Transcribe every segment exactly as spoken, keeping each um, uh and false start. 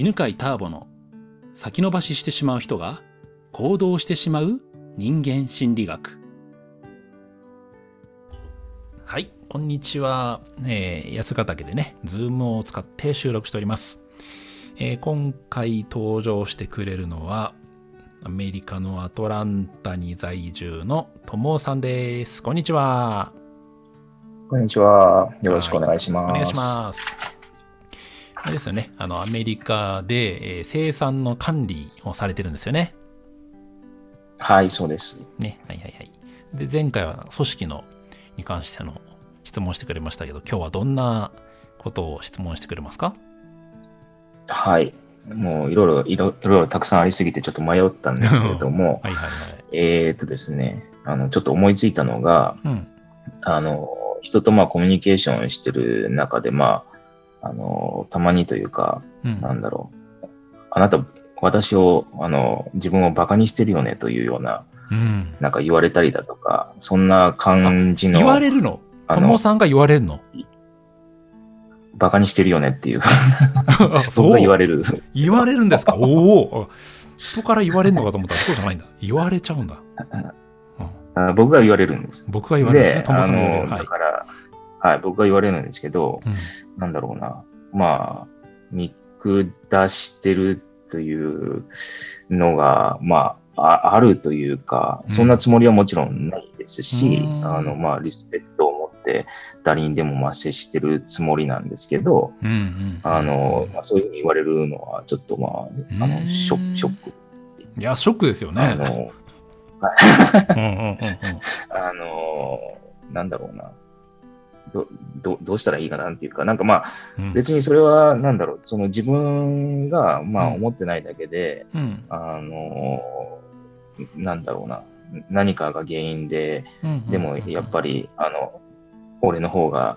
犬飼ターボの先延ばししてしまう人が行動してしまう人間心理学。はい、こんにちは、えー、八ヶ岳でね、Zoom を使って収録しております、えー、今回登場してくれるのはアメリカのアトランタに在住のともおさんです。こんにちは。こんにちは、よろしくお願いします。お願いします。あれですよね、あのアメリカで、えー、生産の管理をされてるんですよね。はい、そうです、ね、はいはいはい。で、前回は組織のに関しての質問してくれましたけど、今日はどんなことを質問してくれますか？はい、もういろいろいろいろたくさんありすぎてちょっと迷ったんですけれども、はいはいはい、えー、っとですね、あのちょっと思いついたのが、うん、あの人とまあコミュニケーションしてる中で、まああのたまにというか、うん、なんだろう、あなた私をあの自分をバカにしてるよねというような。うん、なんか言われたりだとか、そんな感じの。言われるの？ともおさんが言われるの？バカにしてるよねっていう。そう言われる。言われるんですか？おお。人から言われるのかと思ったらそうじゃないんだ。言われちゃうんだ。うん、僕が言われるんです。僕が言われるんですね。ともおさんが言われる。だから、はい、僕が言われるんですけど、うん、なんだろうな。まあ、見下してるというのが、まあ、あ, あるというか、そんなつもりはもちろんないですし、うん、あのまあ、リスペクトを持って誰にでもまあ接してるつもりなんですけど、うんうんあのまあ、そういうふうに言われるのはちょっとまあ、うん、あのショック、ショック。いや、ショックですよね。あの、あのなんだろうな。ど, ど, どうしたらいいかなっていうか、なんかまあ、うん、別にそれはなんだろう、その自分がまあ思ってないだけで、うん、あのなんだろうな、何かが原因で、うん、でもやっぱり、うん、あの俺の方が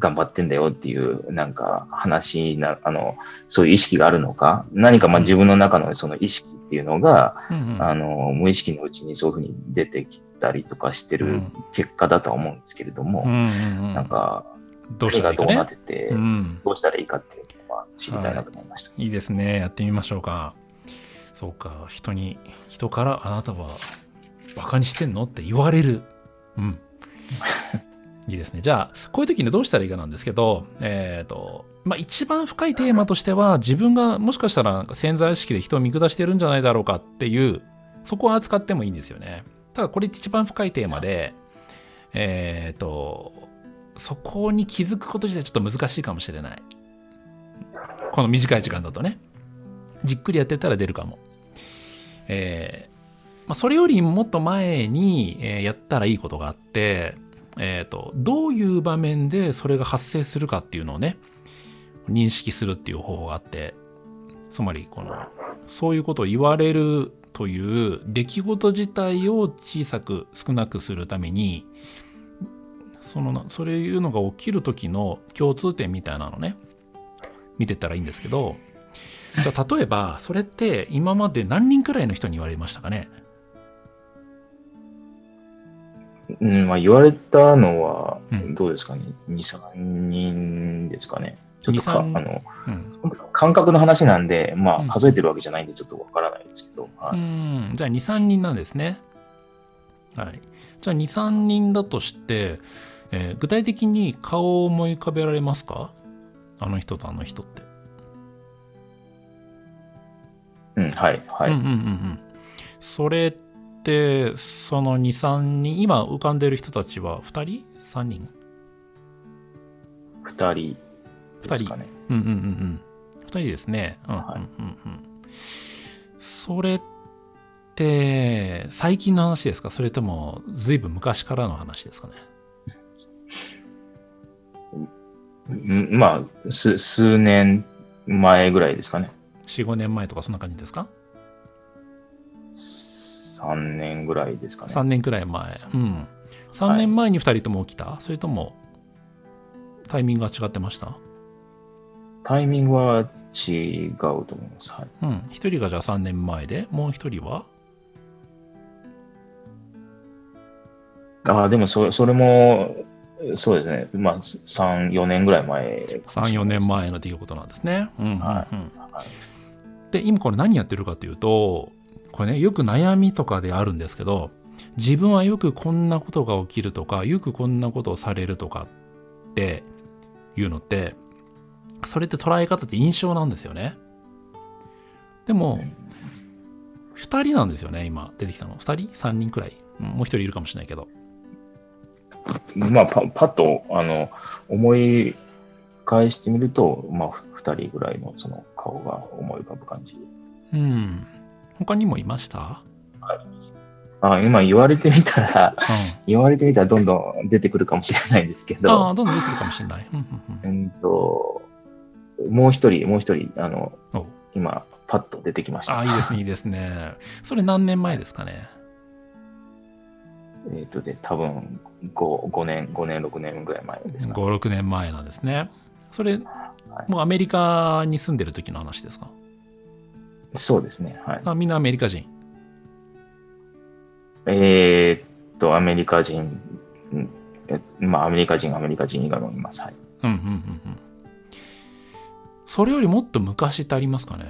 頑張ってんだよっていうなんか話な、あのそういう意識があるのか、何かまあ自分の中のその意識っていうのが、うんうん、あの無意識のうちにそういうふうに出てきたりとかしてる結果だとは思うんですけれども、うんうんうん、なんかどうしたらいいか、ね、どうなってて、うん、どうしたらいいかっていうのは知りたいなと思いました、はい、いいですね、やってみましょうか。そうか、人に人からあなたはバカにしてんのって言われる、うんいいですね。じゃあこういう時にどうしたらいいかなんですけど、えーとまあ、一番深いテーマとしては、自分がもしかしたら潜在意識で人を見下してるんじゃないだろうかっていう、そこは扱ってもいいんですよね。ただこれ一番深いテーマで、えーとそこに気づくこと自体ちょっと難しいかもしれない、この短い時間だとね。じっくりやってたら出るかも、えーまあ、それよりもっと前にやったらいいことがあって、えーと、どういう場面でそれが発生するかっていうのをね、認識するっていう方法があって、つまりこのそういうことを言われるという出来事自体を小さく少なくするために、そのそれいうのが起きる時の共通点みたいなのね、見てったらいいんですけど、じゃあ例えばそれって今まで何人くらいの人に言われましたかね？うんまあ、言われたのはどうですかね、うん、にさんにんですかね。ちょっとかあの、うん、感覚の話なんで、まあ、数えてるわけじゃないんでちょっとわからないですけど、うんはい、うんじゃあ にさんにんなんですね、はい、じゃあ にさんにんだとして、えー、具体的に顔を思い浮かべられますか？あの人とあの人ってうんはいはい、うんうんうん、それってでその にさんにん今浮かんでる人たちはふたり さんにんふたりですかね。うんうんうんうんふたりですね、うんはいうんうん、それって最近の話ですか、それともずいぶん昔からの話ですかね？まあ 数, 数年前ぐらいですかね。 よん,ご 年前とかそんな感じですか？さんねんぐらいですかね。さんねんくらい前、うん、さんねんまえにふたりとも起きた、はい、それともタイミングが違ってました？タイミングは違うと思います、はいうん、ひとりがじゃあさんねんまえで、もうひとりはあでも そ, それもそうですね、まあ、さん,よ 年ぐらい前、ね、さん,よ 年前の出来事なんですね、うんはいうん、で、今これ何やってるかというと、これね、よく悩みとかであるんですけど、自分はよくこんなことが起きるとか、よくこんなことをされるとかっていうのって、それって捉え方って印象なんですよね。でも、ふたりなんですよね、今出てきたの。ふたり ?さん 人くらい。もうひとりいるかもしれないけど。まあ、パ, パッとあの思い返してみると、まあ、ふたりぐらいのその顔が思い浮かぶ感じ。うん。他にもいました？はい。あ、今言われてみたら、うん、言われてみたらどんどん出てくるかもしれないんですけど。ああ、どんどん出てくるかもしれない。うんと、もう一人、もう一人、あの、今、パッと出てきました。ああ、いいですね、いいですね。それ何年前ですかね。えっとで、多分5、5年、5年、ろくねんぐらい前ですかね。ご、ろくねんまえなんですね。それ、はい、もうアメリカに住んでる時の話ですか？そうですね。はい。あ、みんなアメリカ人？えー、っと、アメリカ人、えまあ、アメリカ人、アメリカ人以外もいます。はい。うんうんうんうん。それよりもっと昔ってありますかね？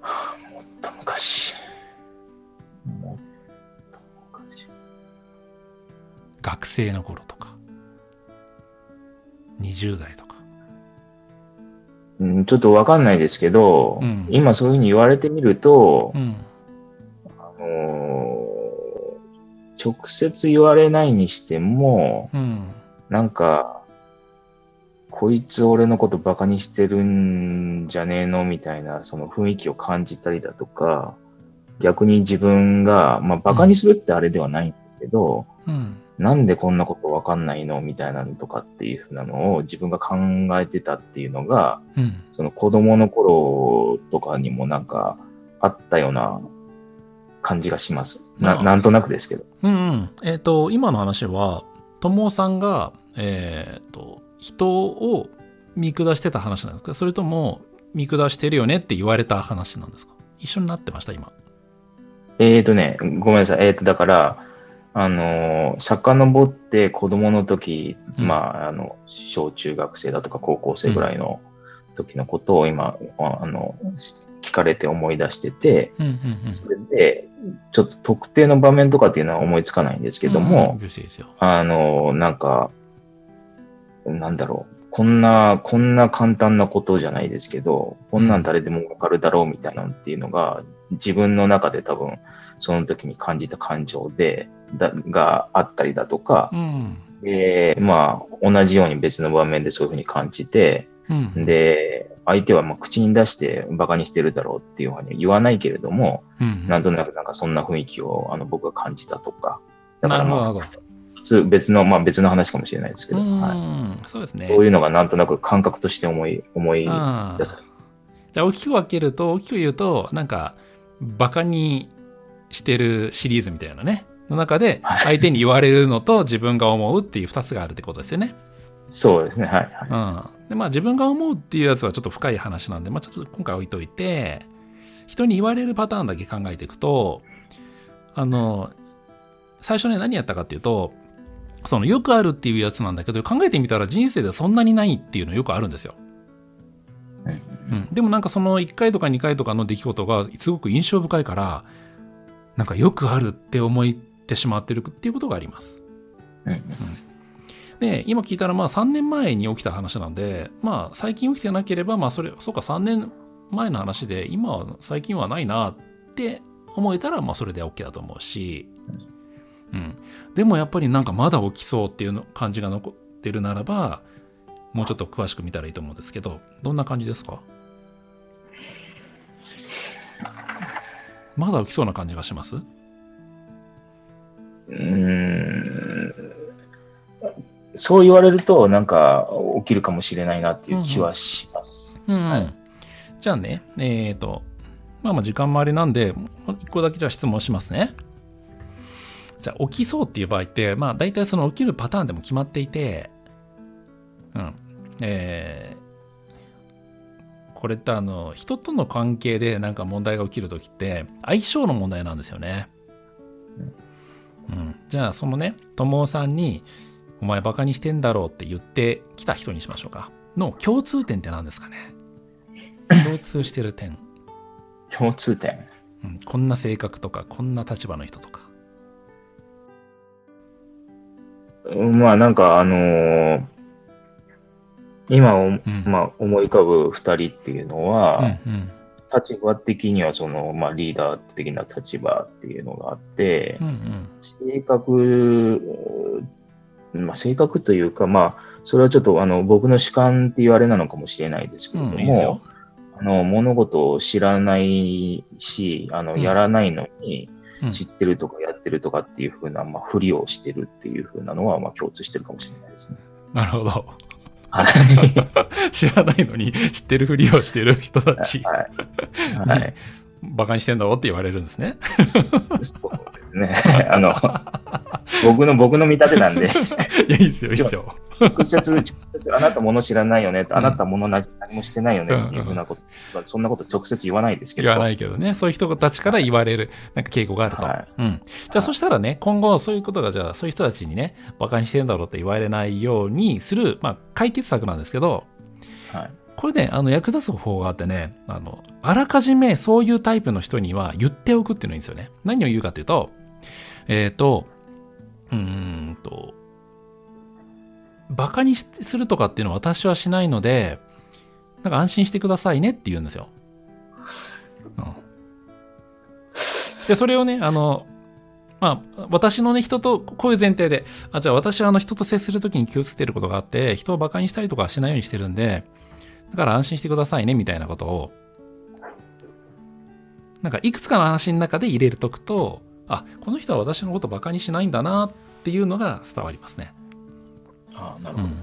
はあ、もっと昔。もっと昔。学生の頃とか、にじゅう代とか。ちょっとわかんないですけど、うん、今そういうふうに言われてみると、うん、あのー、直接言われないにしても、うん、なんか、こいつ俺のことバカにしてるんじゃねえのみたいな、その雰囲気を感じたりだとか、逆に自分が、まあバカにするってあれではないんですけど、うんうんなんでこんなことわかんないのみたいなのとかっていうふうなのを自分が考えてたっていうのが、うん、その子供の頃とかにもなんかあったような感じがします。な, なんとなくですけど。うんうん。えっ、ー、と、今の話は、友さんが、えっ、ー、と、人を見下してた話なんですか？それとも見下してるよねって言われた話なんですか？一緒になってました、今。えっとね、ごめんなさい。えっ、ー、と、だから、あの、遡って子供の時、うん、まあ、あの、小中学生だとか高校生ぐらいの時のことを今、うん、あの、聞かれて思い出してて、それで、ちょっと特定の場面とかっていうのは思いつかないんですけども、うんうん、あの、なんか、なんだろう、こんな、こんな簡単なことじゃないですけど、こんなん誰でもわかるだろうみたいなっていうのが、自分の中で多分、その時に感じた感情で、だがあったりだとか、うん、で、まあ、同じように別の場面でそういうふうに感じて、うん、で、相手はまあ口に出してバカにしてるだろうっていうふうに言わないけれども、うん、なんとなくなんかそんな雰囲気をあの僕が感じたとか、だからまあ、別の、まあ別の話かもしれないですけど、はい、そうですね。そういうのがなんとなく感覚として思い、思い出される。じゃあ大きく分けると、大きく言うと、なんか、バカにしてるシリーズみたいなね。の中で相手に言われるのと自分が思うっていうふたつがあるってことですよね。そうですね。はい、はいうんでまあ、自分が思うっていうやつはちょっと深い話なんで、まあ、ちょっと今回置いといて人に言われるパターンだけ考えていくとあの最初ね何やったかっていうとそのよくあるっていうやつなんだけど考えてみたら人生でそんなにないっていうのよくあるんですよ。うん、でもなんかそのいっかいとかにかいとかの出来事がすごく印象深いからなんかよくあるって思いってしまってるっていうことがあります。うんうん、で今聞いたらまあさんねんまえに起きた話なんで、まあ、最近起きてなければまあそれそうかさんねんまえの話で今は最近はないなって思えたらまあそれで OK だと思うし、うん、でもやっぱりなんかまだ起きそうっていうの感じが残ってるならばもうちょっと詳しく見たらいいと思うんですけどどんな感じですか？まだ起きそうな感じがします？うーんそう言われるとなんか起きるかもしれないなっていう気はします。じゃあね、えーと、まあまあ時間もあれなんでいっこだけじゃあ質問しますね。じゃあ起きそうっていう場合って、まあ、大体その起きるパターンでも決まっていて、うんえー、これってあの人との関係でなんか問題が起きるときって相性の問題なんですよね。うん、じゃあそのね友さんにお前バカにしてんだろうって言ってきた人にしましょうか。の共通点って何ですかね。共通してる点。共通点、うん、こんな性格とかこんな立場の人とか。まあなんかあのー、今お、うんまあ、思い浮かぶふたりっていうのは、うんうん、立場的にはその、まあ、リーダー的な立場っていうのがあって、うんうん、性格、まあ、性格というか、まあ、それはちょっとあの僕の主観って言われなのかもしれないですけれども、うん、いいですよ。あの物事を知らないし、あの、うん、やらないのに知ってるとかやってるとかっていうふうな、まあ、ふりをしてるっていうふうなのは、まあ、共通してるかもしれないですね。なるほど。知らないのに知ってるふりをしてる人たち、はいはい、バカにしてんだろって言われるんですね。そうですね。あの僕の僕の見立てなんで。いやいいですよいいですよ。直接直接あなたもの知らないよね、うん、あなたもの何もしてないよねっていうふうなこと、うんうん、そんなこと直接言わないですけど。言わないけどね、そういう人たちから言われるなんか傾向があると。はいうん、じゃあそしたらね、今後そういうことがじゃあそういう人たちにねバカにしてるんだろうって言われないようにする、まあ、解決策なんですけど、はい、これねあの役立つ方法があってね、あのあらかじめそういうタイプの人には言っておくっていうのがいいんですよね。何を言うかというと、えっとうーんとバカにするとかっていうのは私はしないので、なんか安心してくださいねって言うんですよ。うん、でそれをねあの、まあ、私のね人とこういう前提で、あじゃあ私はあの人と接するときに気をつけてることがあって、人をバカにしたりとかしないようにしてるんで、だから安心してくださいねみたいなことをなんかいくつかの話の中で入れるとくと、あこの人は私のことバカにしないんだなっていうのが伝わりますね。ああなるほど、うん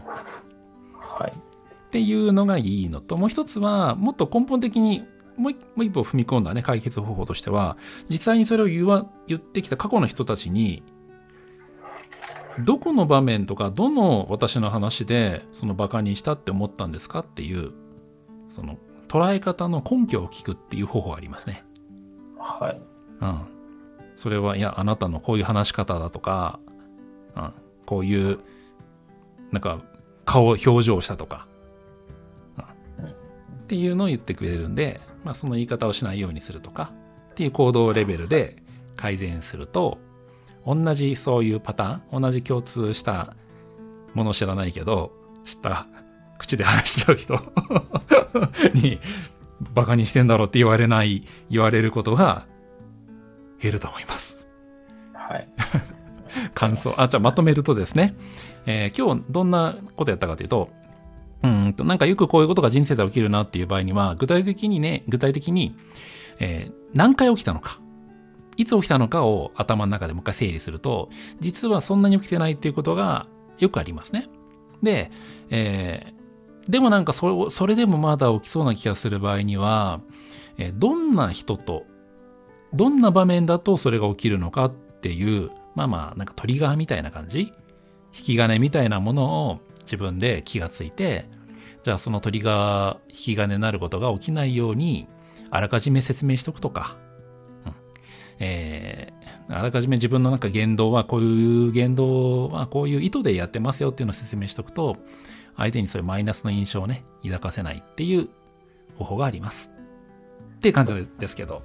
はい、っていうのがいいのと、もう一つはもっと根本的にもう一歩踏み込んだ、ね、解決方法としては実際にそれを 言, わ言ってきた過去の人たちにどこの場面とかどの私の話でそのバカにしたって思ったんですかっていうその捉え方の根拠を聞くっていう方法ありますね。はい、うん、それはいやあなたのこういう話し方だとか、うん、こういうなんか顔表情したとか、うん、っていうのを言ってくれるんで、まあ、その言い方をしないようにするとかっていう行動レベルで改善すると、同じそういうパターン、同じ共通したもの知らないけど知った口で話しちゃう人にバカにしてんだろうって言われない言われることが減ると思います。はい。感想、あじゃあまとめるとですね、えー、今日どんなことやったかというと、うんとなんかよくこういうことが人生で起きるなっていう場合には具体的にね具体的に、えー、何回起きたのかいつ起きたのかを頭の中でもう一回整理すると実はそんなに起きてないっていうことがよくありますね。で、えー、でもなんか そ, それでもまだ起きそうな気がする場合には、えー、どんな人とどんな場面だとそれが起きるのかっていうまあまあなんかトリガーみたいな感じ、引き金みたいなものを自分で気がついて、じゃあそのトリガー引き金になることが起きないようにあらかじめ説明しておくとか、うんえー、あらかじめ自分のなんか言動はこういう言動はこういう意図でやってますよっていうのを説明しておくと相手にそういうマイナスの印象をね抱かせないっていう方法がありますっていう感じですけど、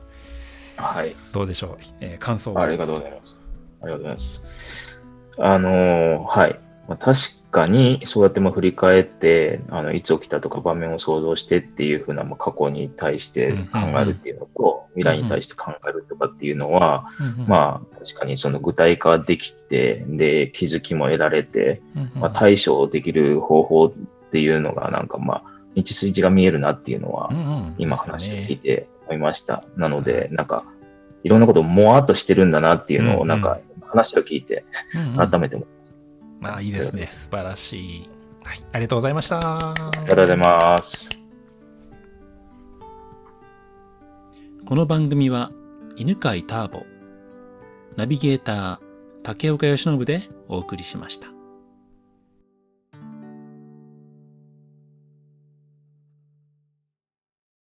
はい、どうでしょう、えー、感想は。ありがとうございます。ありがとうございます。あのはい、確かにそうやってま振り返ってあのいつ起きたとか場面を想像してっていう風なま過去に対して考えるっていうのと、うんうんうん、未来に対して考えるとかっていうのは、うんうん、まあ確かにその具体化できてで気づきも得られて、うんうんまあ、対処できる方法っていうのがなんかまあ道筋が見えるなっていうのは、うんうん、今話を聞いて思いました。なのでなんかいろんなことをもわっとしてるんだなっていうのをなんか、うんうん話を聞いて、うんうん、改めても、まあ、いいですね。素晴らしい、はい、ありがとうございました。ありがとうございます。この番組は犬飼ターボナビゲーター竹岡由伸でお送りしました。